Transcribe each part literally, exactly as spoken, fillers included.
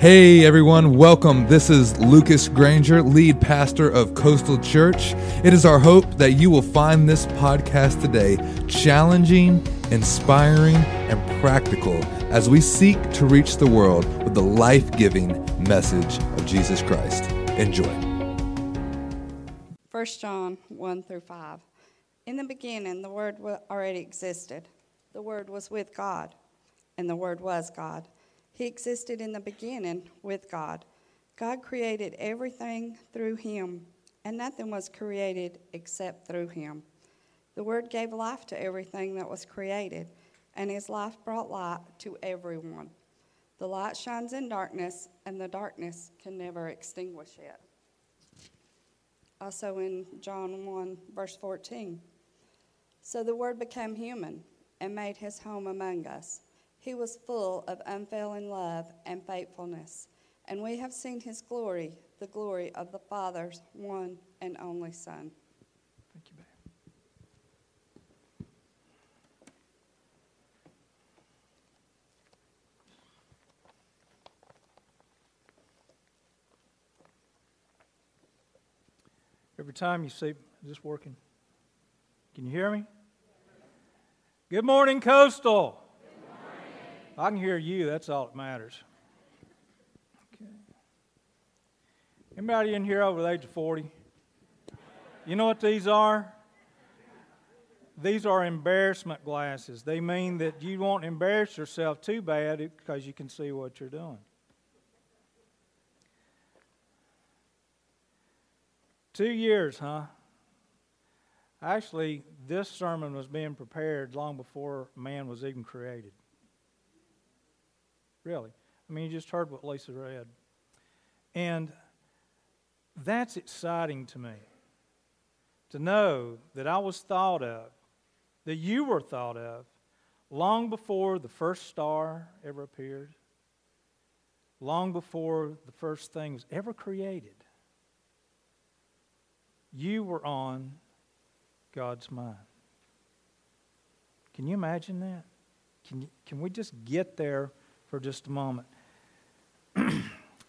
Hey everyone, welcome. This is Lucas Granger, lead pastor of Coastal Church. It is our hope that you will find this podcast today challenging, inspiring, and practical as we seek to reach the world with the life-giving message of Jesus Christ. Enjoy. First John one through five. In the beginning, the Word already existed. The Word was with God, and the Word was God. He existed in the beginning with God. God created everything through him, and nothing was created except through him. The Word gave life to everything that was created, and his life brought light to everyone. The light shines in darkness, and the darkness can never extinguish it. Also in John one, verse fourteen, so the Word became human and made his home among us. He was full of unfailing love and faithfulness, and we have seen his glory, the glory of the Father's one and only Son. Thank you, babe. Every time you see, is this working? Can you hear me? Good morning, Coastal. I can hear you, that's all that matters. Okay. Anybody in here over the age of forty? You know what these are? These are embarrassment glasses. They mean that you won't embarrass yourself too bad because you can see what you're doing. Two years, huh? Actually, this sermon was being prepared long before man was even created. Really. I mean, you just heard what Lisa read. And that's exciting to me, to know that I was thought of, that you were thought of, long before the first star ever appeared, long before the first thing was ever created. You were on God's mind. Can you imagine that? Can you, can we just get there for just a moment? I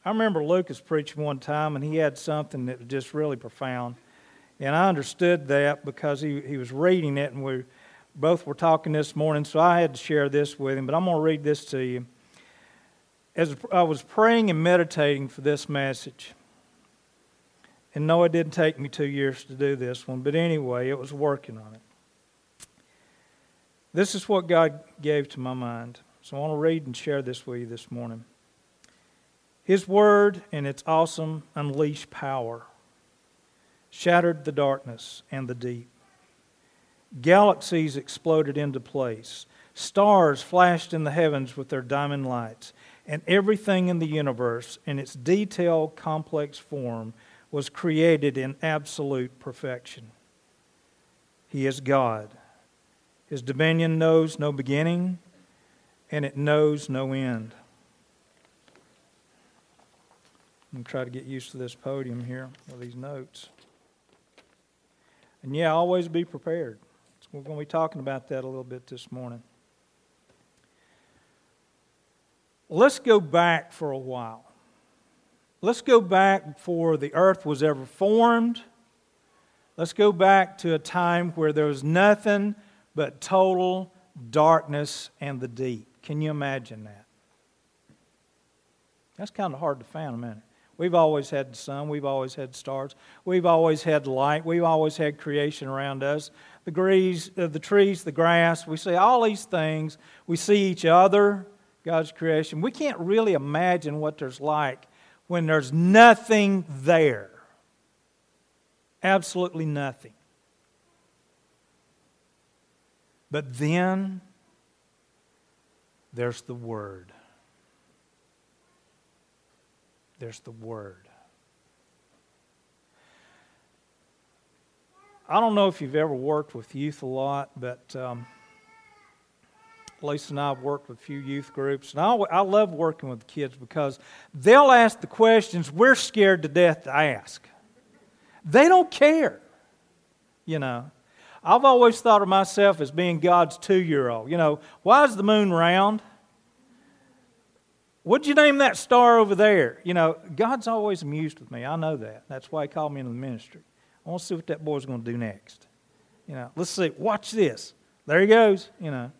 remember Lucas preached one time, and he had something that was just really profound. And I understood that because he, he was reading it, and we both were talking this morning, so I had to share this with him. But I'm going to read this to you. As I was praying and meditating for this message, and no, it didn't take me two years to do this one, but anyway, it was working on it. This is what God gave to my mind. So I want to read and share this with you this morning. His word and its awesome unleashed power shattered the darkness and the deep. Galaxies exploded into place. Stars flashed in the heavens with their diamond lights. And everything in the universe in its detailed, complex form was created in absolute perfection. He is God. His dominion knows no beginning, and it knows no end. I'm going to try to get used to this podium here with these notes. And yeah, always be prepared. We're going to be talking about that a little bit this morning. Let's go back for a while. Let's go back before the earth was ever formed. Let's go back to a time where there was nothing but total darkness and the deep. Can you imagine that? That's kind of hard to fathom, isn't it? We've always had the sun. We've always had stars. We've always had light. We've always had creation around us. The grease, uh, the trees, the grass. We see all these things. We see each other, God's creation. We can't really imagine what there's like when there's nothing there. Absolutely nothing. But then there's the Word. There's the Word. I don't know if you've ever worked with youth a lot, but um, Lisa and I have worked with a few youth groups. And I, I love working with kids because they'll ask the questions we're scared to death to ask. They don't care, you know. I've always thought of myself as being God's two-year-old. You know, why is the moon round? What'd you name that star over there? You know, God's always amused with me. I know that. That's why he called me into the ministry. I want to see what that boy's going to do next. You know, let's see. Watch this. There he goes. You know,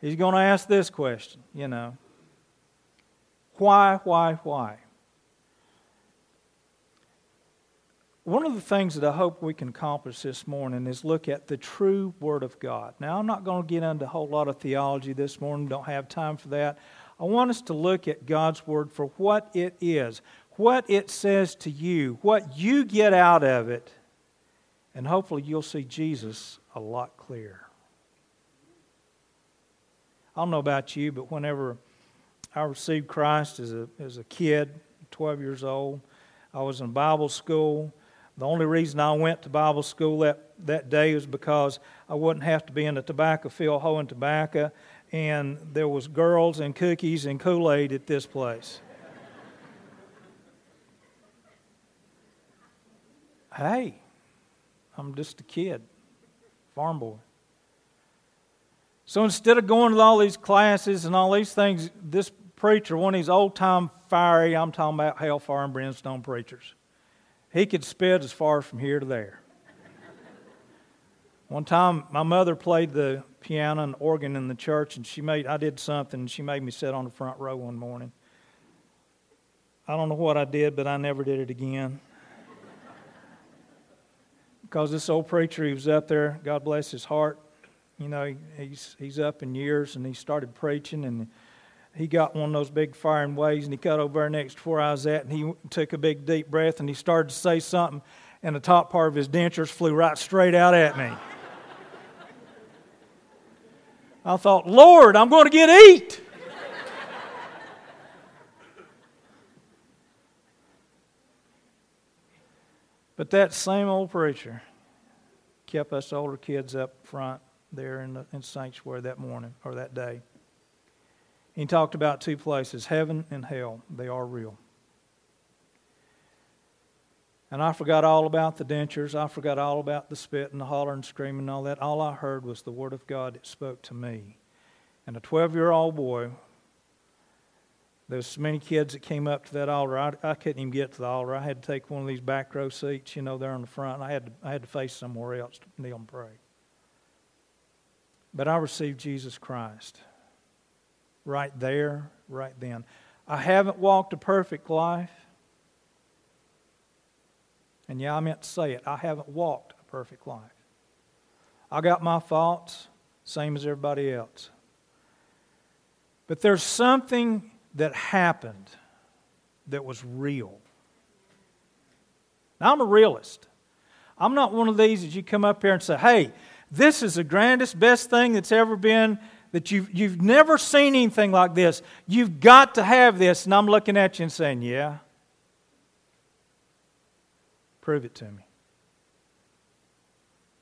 he's going to ask this question. You know, why, why, why? One of the things that I hope we can accomplish this morning is look at the true Word of God. Now, I'm not going to get into a whole lot of theology this morning. Don't have time for that. I want us to look at God's Word for what it is, what it says to you, what you get out of it, and hopefully you'll see Jesus a lot clearer. I don't know about you, but whenever I received Christ as a, as a kid, twelve years old, I was in Bible school. The only reason I went to Bible school that, that day was because I wouldn't have to be in the tobacco field hoeing tobacco, and there was girls and cookies and Kool-Aid at this place. Hey, I'm just a kid, farm boy. So instead of going to all these classes and all these things, this preacher, one of these old-time fiery, I'm talking about hellfire and brimstone preachers, he could spit as far from here to there. One time, my mother played the piano and organ in the church, and she made I did something, and she made me sit on the front row one morning. I don't know what I did, but I never did it again. Because this old preacher, he was up there, God bless his heart, you know, he, he's he's up in years, and he started preaching, and he got one of those big firing ways, and he cut over there next to where I was at, and he took a big deep breath, and he started to say something, and the top part of his dentures flew right straight out at me. I thought, Lord, I'm going to get eat. But that same old preacher kept us older kids up front there in the in sanctuary that morning or that day. He talked about two places, heaven and hell. They are real. And I forgot all about the dentures. I forgot all about the spit and the hollering and screaming and all that. All I heard was the Word of God that spoke to me. And a twelve-year-old boy, there's many kids that came up to that altar. I, I couldn't even get to the altar. I had to take one of these back row seats, you know, there on the front. I had to, I had to face somewhere else to kneel and pray. But I received Jesus Christ. Right there, right then. I haven't walked a perfect life. And yeah, I meant to say it. I haven't walked a perfect life. I got my faults, same as everybody else. But there's something that happened that was real. Now, I'm a realist. I'm not one of these that you come up here and say, hey, this is the grandest, best thing that's ever been, that you've, you've never seen anything like this. You've got to have this. And I'm looking at you and saying, yeah. Prove it to me.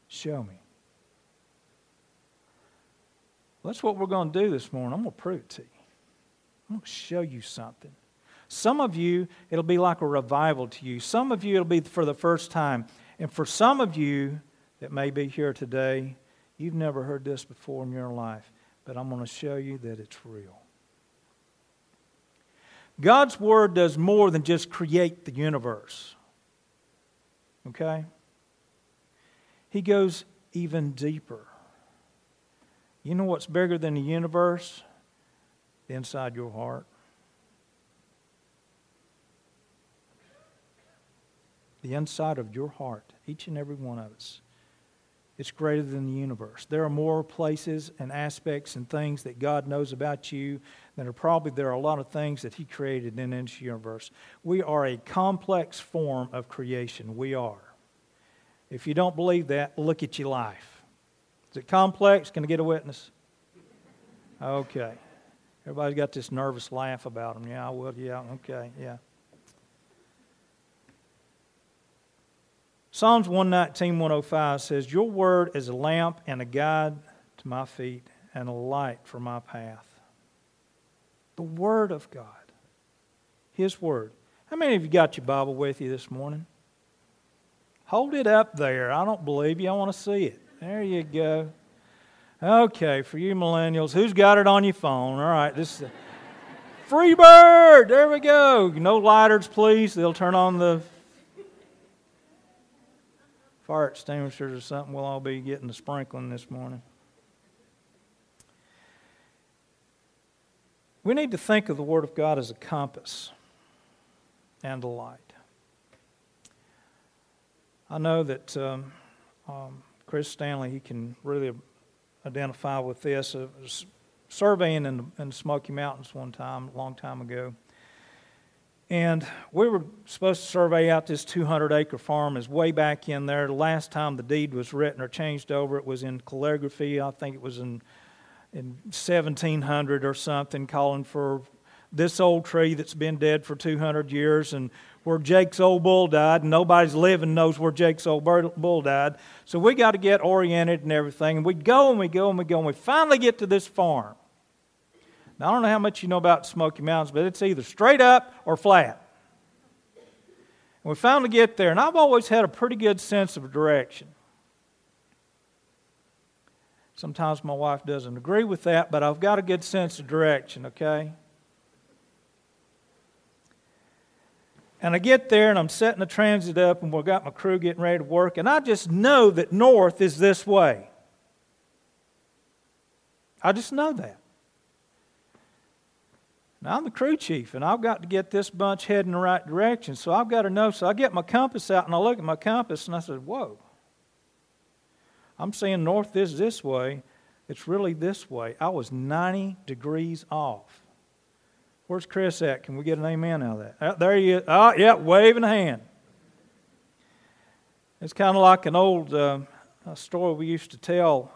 Show me. Well, that's what we're going to do this morning. I'm going to prove it to you. I'm going to show you something. Some of you, it'll be like a revival to you. Some of you, it'll be for the first time. And for some of you that may be here today, you've never heard this before in your life. But I'm going to show you that it's real. God's Word does more than just create the universe. Okay? He goes even deeper. You know what's bigger than the universe? Inside your heart. The inside of your heart, each and every one of us. It's greater than the universe. There are more places and aspects and things that God knows about you than are probably there are a lot of things that He created in this universe. We are a complex form of creation. We are. If you don't believe that, look at your life. Is it complex? Can I get a witness? Okay. Everybody's got this nervous laugh about them. Yeah, I will. Yeah, okay, yeah. Psalms one nineteen, one oh five says, your word is a lamp and a guide to my feet and a light for my path. The Word of God. His Word. How many of you got your Bible with you this morning? Hold it up there. I don't believe you. I want to see it. There you go. Okay, for you millennials, who's got it on your phone? All right, this is Freebird! There we go. No lighters, please. They'll turn on the fire extinguishers or something. We'll all be getting the sprinkling this morning. We need to think of the Word of God as a compass and a light. I know that um, um, Chris Stanley, he can really identify with this. I was surveying in the, in the Smoky Mountains one time, a long time ago. And we were supposed to survey out this two hundred acre farm. Is way back in there. The last time the deed was written or changed over, it was in calligraphy. I think it was in... in seventeen hundred or something, calling for this old tree that's been dead for two hundred years and where Jake's old bull died, and nobody's living knows where Jake's old bull died. So we got to get oriented and everything. And we go and we go and we go and we finally get to this farm. Now, I don't know how much you know about Smoky Mountains, but it's either straight up or flat. And we finally get there, and I've always had a pretty good sense of direction. Sometimes my wife doesn't agree with that, but I've got a good sense of direction, okay? And I get there, and I'm setting the transit up, and we've got my crew getting ready to work, and I just know that north is this way. I just know that. Now, I'm the crew chief, and I've got to get this bunch heading the right direction, so I've got to know. So I get my compass out, and I look at my compass, and I said, whoa. I'm saying north is this way. It's really this way. I was ninety degrees off. Where's Chris at? Can we get an amen out of that? There he is. Oh, yeah, waving a hand. It's kind of like an old uh, story we used to tell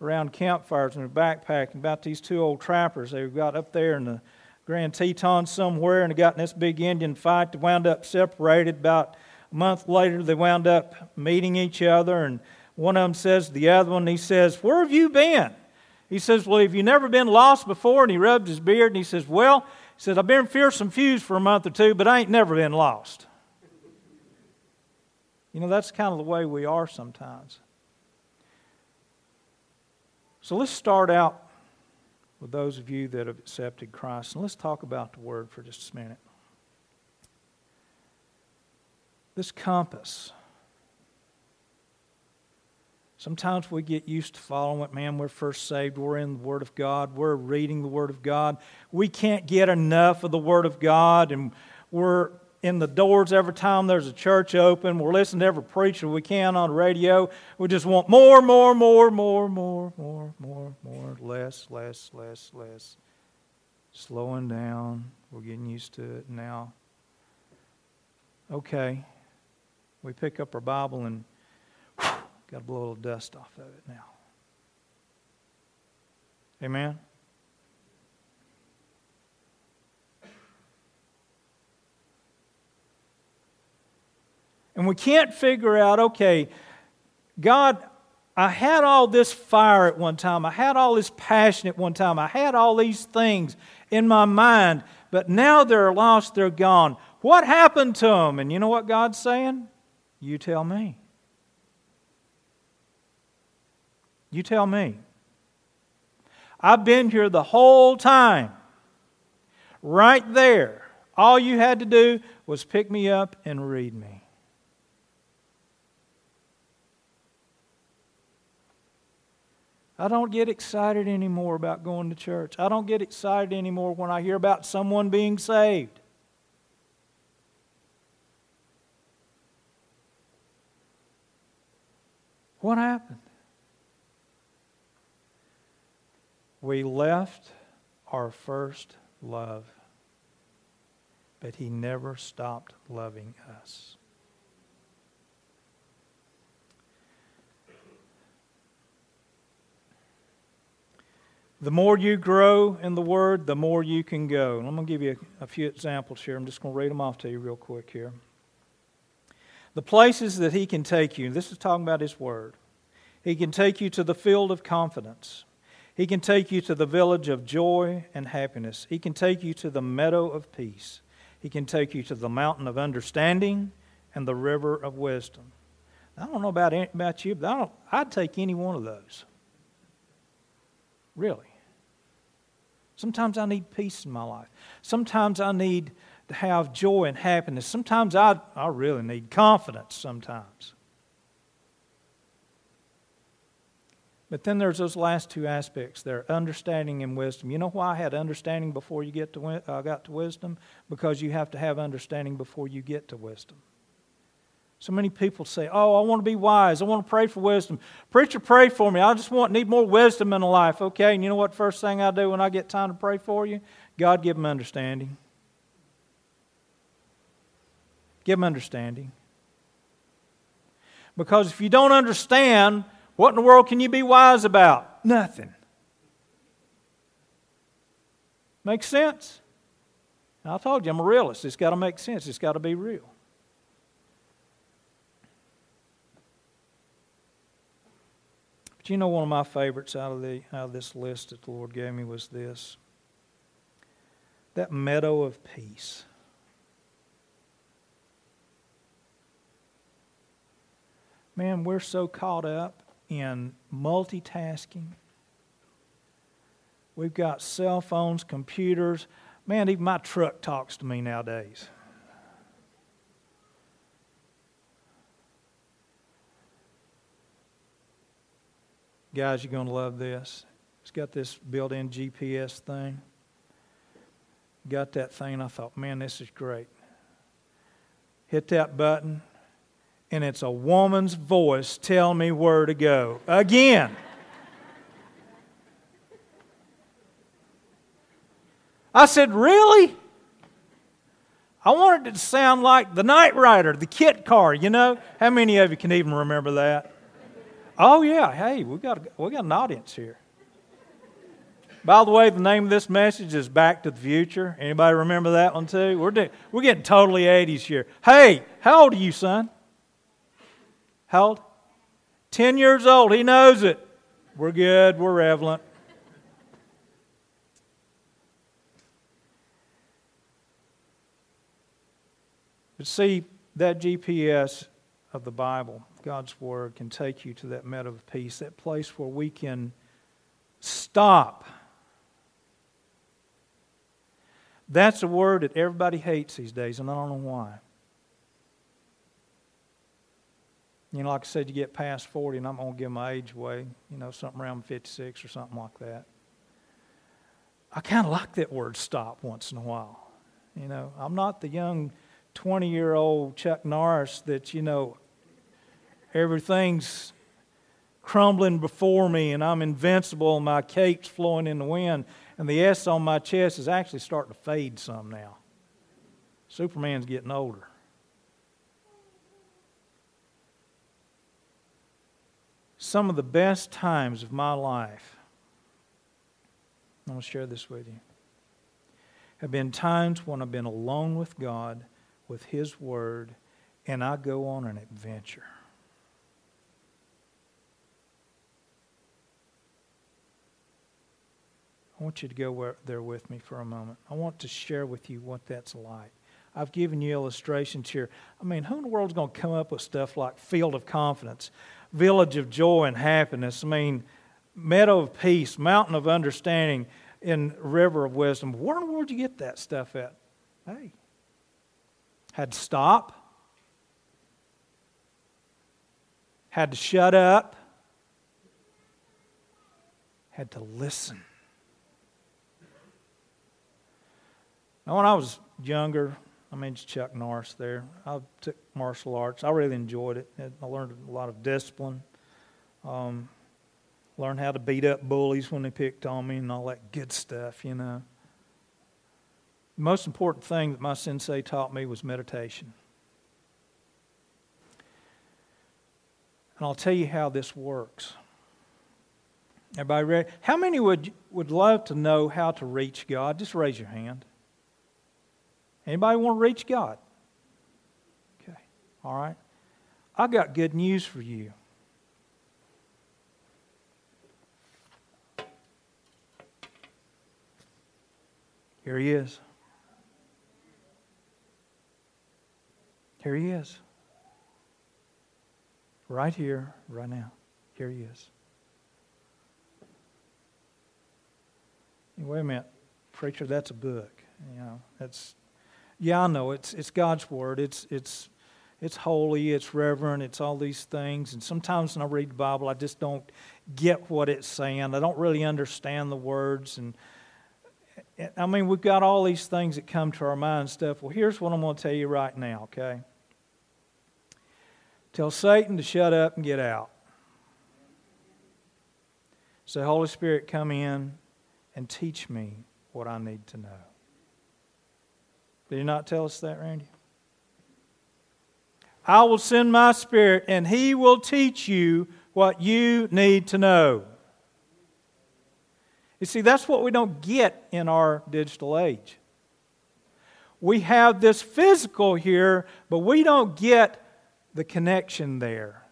around campfires when we were backpacking about these two old trappers. They got up there in the Grand Teton somewhere and got in this big Indian fight. They wound up separated. About a month later, they wound up meeting each other, and one of them says to the other one, he says, where have you been? He says, well, have you never been lost before? And he rubs his beard and he says, well, he says, I've been fierce and fused for a month or two, but I ain't never been lost. You know, that's kind of the way we are sometimes. So let's start out with those of you that have accepted Christ, and let's talk about the Word for just a minute. This compass. Sometimes we get used to following it. Man, we're first saved. We're in the Word of God. We're reading the Word of God. We can't get enough of the Word of God. And we're in the doors every time there's a church open. We're listening to every preacher we can on the radio. We just want more, more, more, more, more, more, more, more, less, less, less, less. Slowing down. We're getting used to it now. Okay. We pick up our Bible and got to blow a little dust off of it now. Amen? And we can't figure out, okay, God, I had all this fire at one time. I had all this passion at one time. I had all these things in my mind. But now they're lost. They're gone. What happened to them? And you know what God's saying? You tell me. You tell me. I've been here the whole time. Right there. All you had to do was pick me up and read me. I don't get excited anymore about going to church. I don't get excited anymore when I hear about someone being saved. What happened? We left our first love, but He never stopped loving us. The more you grow in the Word, the more you can go. And I'm going to give you a, a few examples here. I'm just going to read them off to you real quick here. The places that He can take you. This is talking about His Word. He can take you to the field of confidence. He can take you to the village of joy and happiness. He can take you to the meadow of peace. He can take you to the mountain of understanding and the river of wisdom. Now, I don't know about any, about you, but I don't, I'd take any one of those. Really. Sometimes I need peace in my life. Sometimes I need to have joy and happiness. Sometimes I, I really need confidence sometimes. But then there's those last two aspects there, understanding and wisdom. You know why I had understanding before you get to I uh, got to wisdom? Because you have to have understanding before you get to wisdom. So many people say, oh, I want to be wise. I want to pray for wisdom. Preacher, pray for me. I just want need more wisdom in life. Okay, and you know what first thing I do when I get time to pray for you? God, give them understanding. Give them understanding. Because if you don't understand, what in the world can you be wise about? Nothing. Make sense? Now, I told you, I'm a realist. It's got to make sense. It's got to be real. But you know, one of my favorites out of, the, out of this list that the Lord gave me was this. That meadow of peace. Man, we're so caught up in multitasking. We've got cell phones, computers. Man, even my truck talks to me nowadays. Guys, you're going to love this. It's got this built-in G P S thing. Got that thing, I thought, man, this is great. Hit that button. And it's a woman's voice telling me where to go. Again. I said, really? I wanted it to sound like the Knight Rider, the kit car, you know? How many of you can even remember that? Oh, yeah. Hey, we got a, we got an audience here. By the way, the name of this message is Back to the Future. Anybody remember that one, too? We're, doing, we're getting totally eighties here. Hey, how old are you, son? How old? Ten years old. He knows it. We're good. We're relevant. But see, that G P S of the Bible, God's Word, can take you to that meadow of peace, that place where we can stop. That's a word that everybody hates these days, and I don't know why. You know, like I said, you get past forty, and I'm going to give my age away, you know, something around fifty-six or something like that. I kind of like that word stop once in a while. You know, I'm not the young twenty-year-old Chuck Norris that, you know, everything's crumbling before me, and I'm invincible, and my cape's flowing in the wind, and the S on my chest is actually starting to fade some now. Superman's getting older. Some of the best times of my life, I'm going to share this with you, have been times when I've been alone with God, with His Word, and I go on an adventure. I want you to go there with me for a moment. I want to share with you what that's like. I've given you illustrations here. I mean, who in the world is going to come up with stuff like Field of Confidence, Village of Joy and Happiness, I mean, Meadow of Peace, Mountain of Understanding, and River of Wisdom? Where in the world did you get that stuff at? Hey, had to stop. Had to shut up. Had to listen. Now, when I was younger, I mentioned Chuck Norris there. I took martial arts. I really enjoyed it. I learned a lot of discipline. Um, learned how to beat up bullies when they picked on me and all that good stuff, you know. The most important thing that my sensei taught me was meditation. And I'll tell you how this works. Everybody ready? How many would would love to know how to reach God? Just raise your hand. Anybody want to reach God? Okay, all right. I got good news for you. Here He is. Here He is. Right here, right now. Here He is. Wait a minute. preacher, that's a book. You know, that's yeah, I know it's it's God's word. It's it's it's holy. It's reverent. It's all these things. And sometimes when I read the Bible, I just don't get what it's saying. I don't really understand the words. And I mean, we've got all these things that come to our mind. Stuff. Well, here's what I'm going to tell you right now. Okay. Tell Satan to shut up and get out. Say, Holy Spirit, come in and teach me what I need to know. Did you not tell us that, Randy? I will send my Spirit and He will teach you what you need to know. You see, that's what we don't get in our digital age. We have this physical here, but we don't get the connection there.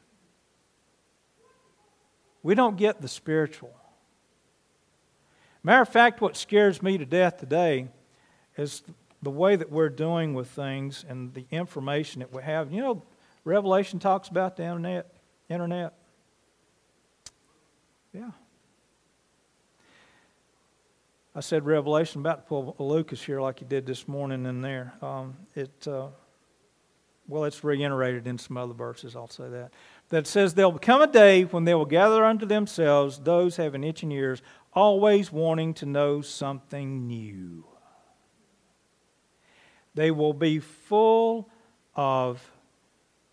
We don't get the spiritual. Matter of fact, what scares me to death today is the way that we're doing with things and the information that we have. You know, Revelation talks about the internet. Internet. Yeah. I said Revelation. I'm about to pull Lucas here like he did this morning in there. Um, it, uh, well, it's reiterated in some other verses. I'll say that. That says, there'll come a day when they will gather unto themselves those having itching ears, always wanting to know something new. They will be full of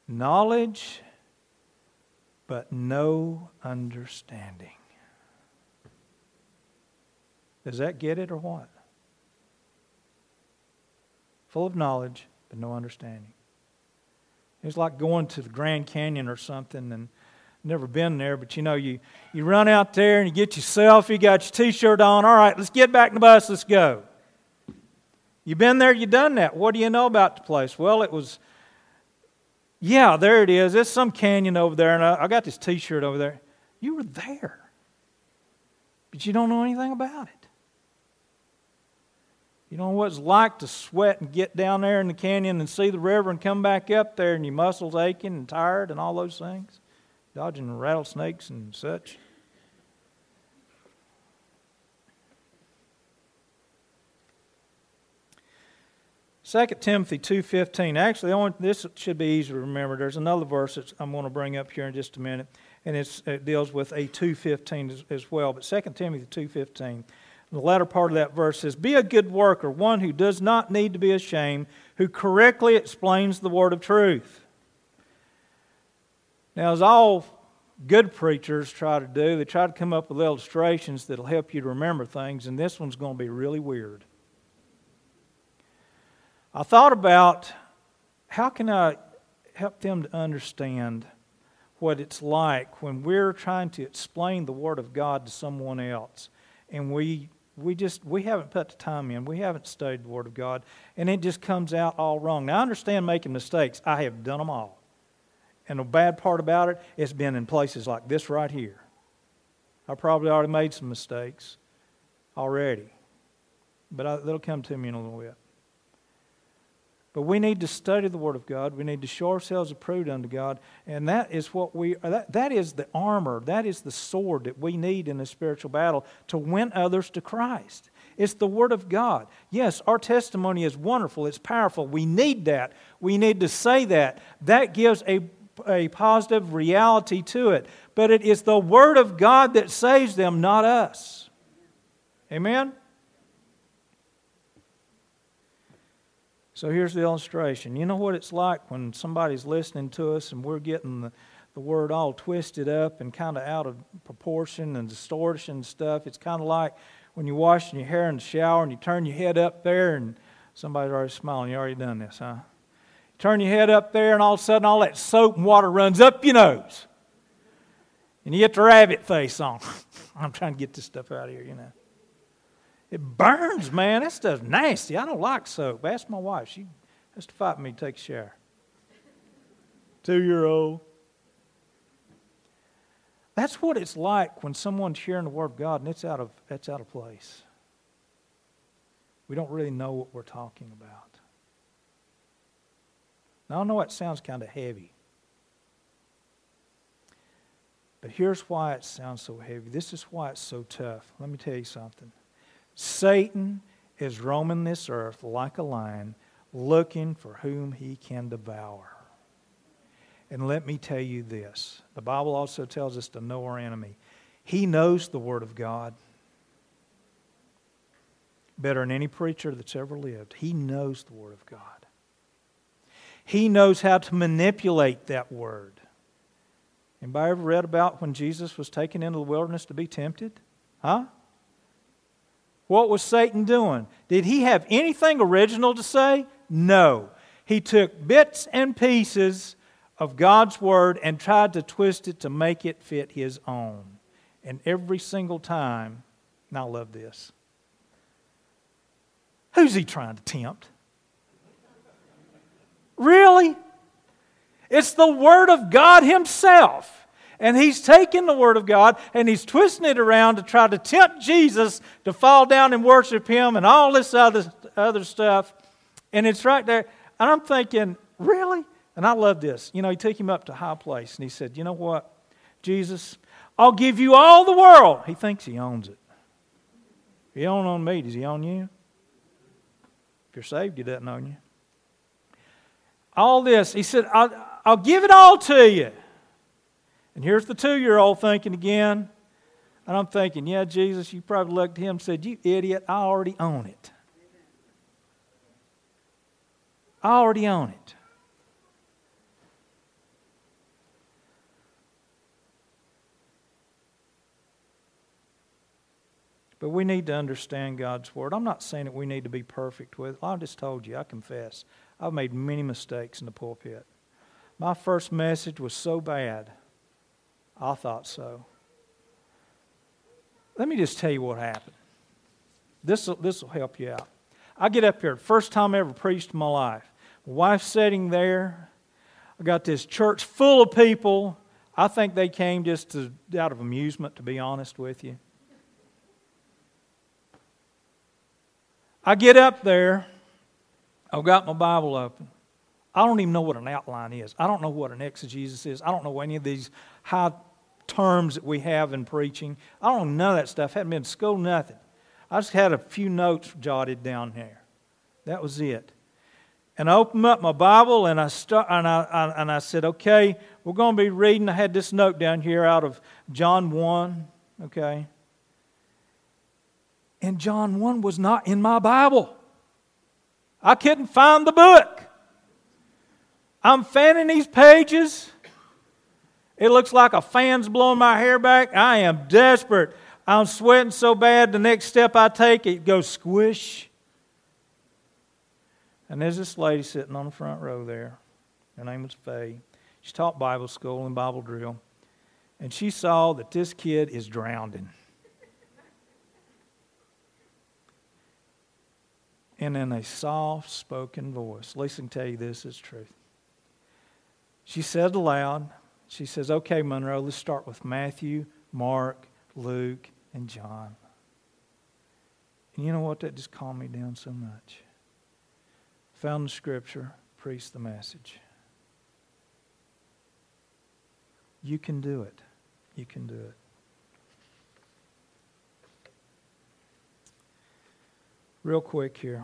knowledge, but no understanding. Does that get it or what? Full of knowledge, but no understanding. It's like going to the Grand Canyon or something, and never been there, but you know, you, you run out there and you get yourself, you got your t-shirt on, all right, let's get back in the bus, let's go. You've been there, you've done that. What do you know about the place? Well, it was, yeah, there it is. There's some canyon over there, and I, I got this t-shirt over there. You were there, but you don't know anything about it. You don't know what it's like to sweat and get down there in the canyon and see the river and come back up there and your muscles aching and tired and all those things, dodging rattlesnakes and such. Second Timothy two fifteen. Actually, I want, this should be easy to remember. There's another verse that I'm going to bring up here in just a minute, and it's, it deals with a two fifteen as, as well. But Second Timothy two fifteen. The latter part of that verse says, be a good worker, one who does not need to be ashamed, who correctly explains the word of truth. Now, as all good preachers try to do, they try to come up with illustrations that will help you to remember things, and this one's going to be really weird. I thought about, how can I help them to understand what it's like when we're trying to explain the Word of God to someone else, and we We just, we haven't put the time in. We haven't studied the Word of God. And it just comes out all wrong. Now, I understand making mistakes. I have done them all. And the bad part about it, it's been in places like this right here. I probably already made some mistakes already. But I, that'll come to me in a little bit. But we need to study the Word of God. We need to show ourselves approved unto God. And that is what we that, that is the armor, that is the sword that we need in a spiritual battle to win others to Christ. It's the Word of God. Yes, our testimony is wonderful, it's powerful. We need that. We need to say that. That gives a a positive reality to it. But it is the Word of God that saves them, not us. Amen? So here's the illustration. You know what it's like when somebody's listening to us and we're getting the, the word all twisted up and kind of out of proportion and distortion and stuff. It's kind of like when you're washing your hair in the shower and you turn your head up there and somebody's already smiling. You already done this, huh? You turn your head up there and all of a sudden all that soap and water runs up your nose. And you get the rabbit face on. I'm trying to get this stuff out of here, you know. It burns, man. That stuff's nasty. I don't like soap. Ask my wife. She has to fight me to take a shower. Two-year-old. That's what it's like when someone's hearing the Word of God and it's out of, it's out of place. We don't really know what we're talking about. Now, I know it sounds kind of heavy. But here's why it sounds so heavy. This is why it's so tough. Let me tell you something. Satan is roaming this earth like a lion, looking for whom he can devour. And let me tell you this. The Bible also tells us to know our enemy. He knows the Word of God better than any preacher that's ever lived. He knows the Word of God. He knows how to manipulate that Word. Anybody ever read about when Jesus was taken into the wilderness to be tempted? Huh? What was Satan doing? Did he have anything original to say? No. He took bits and pieces of God's Word and tried to twist it to make it fit his own. And every single time, and I love this, who's he trying to tempt? Really? It's the Word of God Himself. And he's taking the Word of God and he's twisting it around to try to tempt Jesus to fall down and worship Him and all this other, other stuff. And it's right there. And I'm thinking, really? And I love this. You know, he took him up to a high place and he said, you know what, Jesus, I'll give you all the world. He thinks he owns it. If he don't own me, does he own you? If you're saved, he doesn't own you. All this. He said, I'll, I'll give it all to you. And here's the two-year-old thinking again. And I'm thinking, yeah, Jesus, you probably looked at him and said, you idiot, I already own it. I already own it. But we need to understand God's Word. I'm not saying that we need to be perfect with it. I just told you, I confess, I've made many mistakes in the pulpit. My first message was so bad, I thought so. Let me just tell you what happened. This will help you out. I get up here, first time I ever preached in my life. My wife's sitting there. I got this church full of people. I think they came just to, out of amusement, to be honest with you. I get up there, I've got my Bible open. I don't even know what an outline is. I don't know what an exegesis is. I don't know any of these high terms that we have in preaching. I don't know none of that stuff. Hadn't been to school, nothing. I just had a few notes jotted down there. That was it. And I opened up my Bible and I start, and I, I and I said, okay, we're going to be reading. I had this note down here out of John one, okay. And John one was not in my Bible. I couldn't find the book. I'm fanning these pages. It looks like a fan's blowing my hair back. I am desperate. I'm sweating so bad, the next step I take, it goes squish. And there's this lady sitting on the front row there. Her name was Faye. She taught Bible school and Bible drill. And she saw that this kid is drowning. And in a soft-spoken voice, Lisa can tell you this is truth. She said aloud, she says, okay, Monroe, let's start with Matthew, Mark, Luke, and John. And you know what? That just calmed me down so much. Found the Scripture, preached the message. You can do it. You can do it. Real quick here.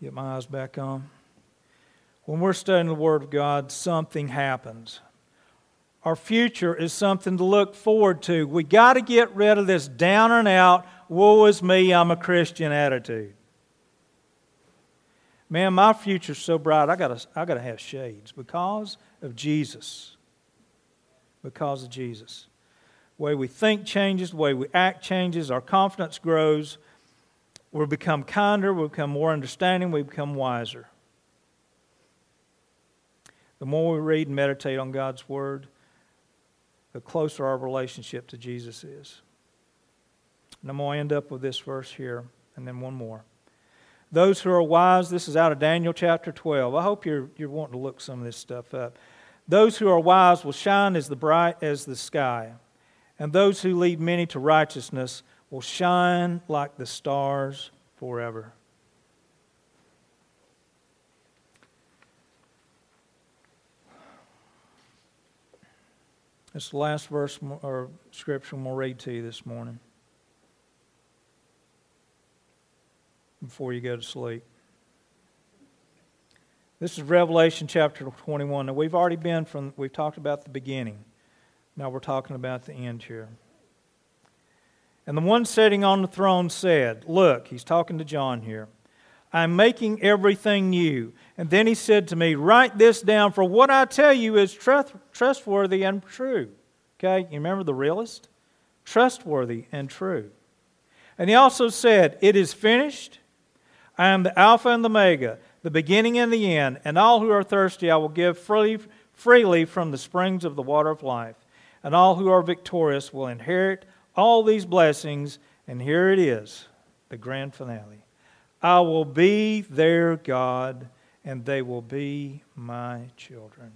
Get my eyes back on. When we're studying the Word of God, something happens. Our future is something to look forward to. We got to get rid of this down and out, woe is me, I'm a Christian attitude. Man, my future's so bright, I gotta I gotta have shades because of Jesus. Because of Jesus. The way we think changes, the way we act changes, our confidence grows. We become kinder, we become more understanding, we become wiser. The more we read and meditate on God's Word, the closer our relationship to Jesus is. And I'm going to end up with this verse here, and then one more. Those who are wise, this is out of Daniel chapter twelve. I hope you're, you're wanting to look some of this stuff up. Those who are wise will shine as the bright as the sky. And those who lead many to righteousness will shine like the stars forever. That's the last verse or scripture we'll read to you this morning. before you go to sleep. This is Revelation chapter twenty-one. Now, we've already been from, we've talked about the beginning. Now we're talking about the end here. And the one sitting on the throne said, look, he's talking to John here, I'm making everything new. And then he said to me, write this down, for what I tell you is trustworthy and true. Okay, you remember the realist? Trustworthy and true. And he also said, it is finished. I am the Alpha and the Omega, the beginning and the end. And all who are thirsty I will give freely, freely from the springs of the water of life. And all who are victorious will inherit all these blessings. And here it is, the grand finale. I will be their God, and they will be my children.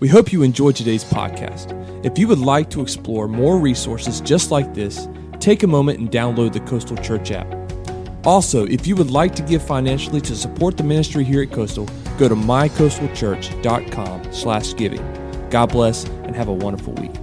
We hope you enjoyed today's podcast. If you would like to explore more resources just like this, take a moment and download the Coastal Church app. Also, if you would like to give financially to support the ministry here at Coastal, go to my coastal church dot com slash giving. God bless and have a wonderful week.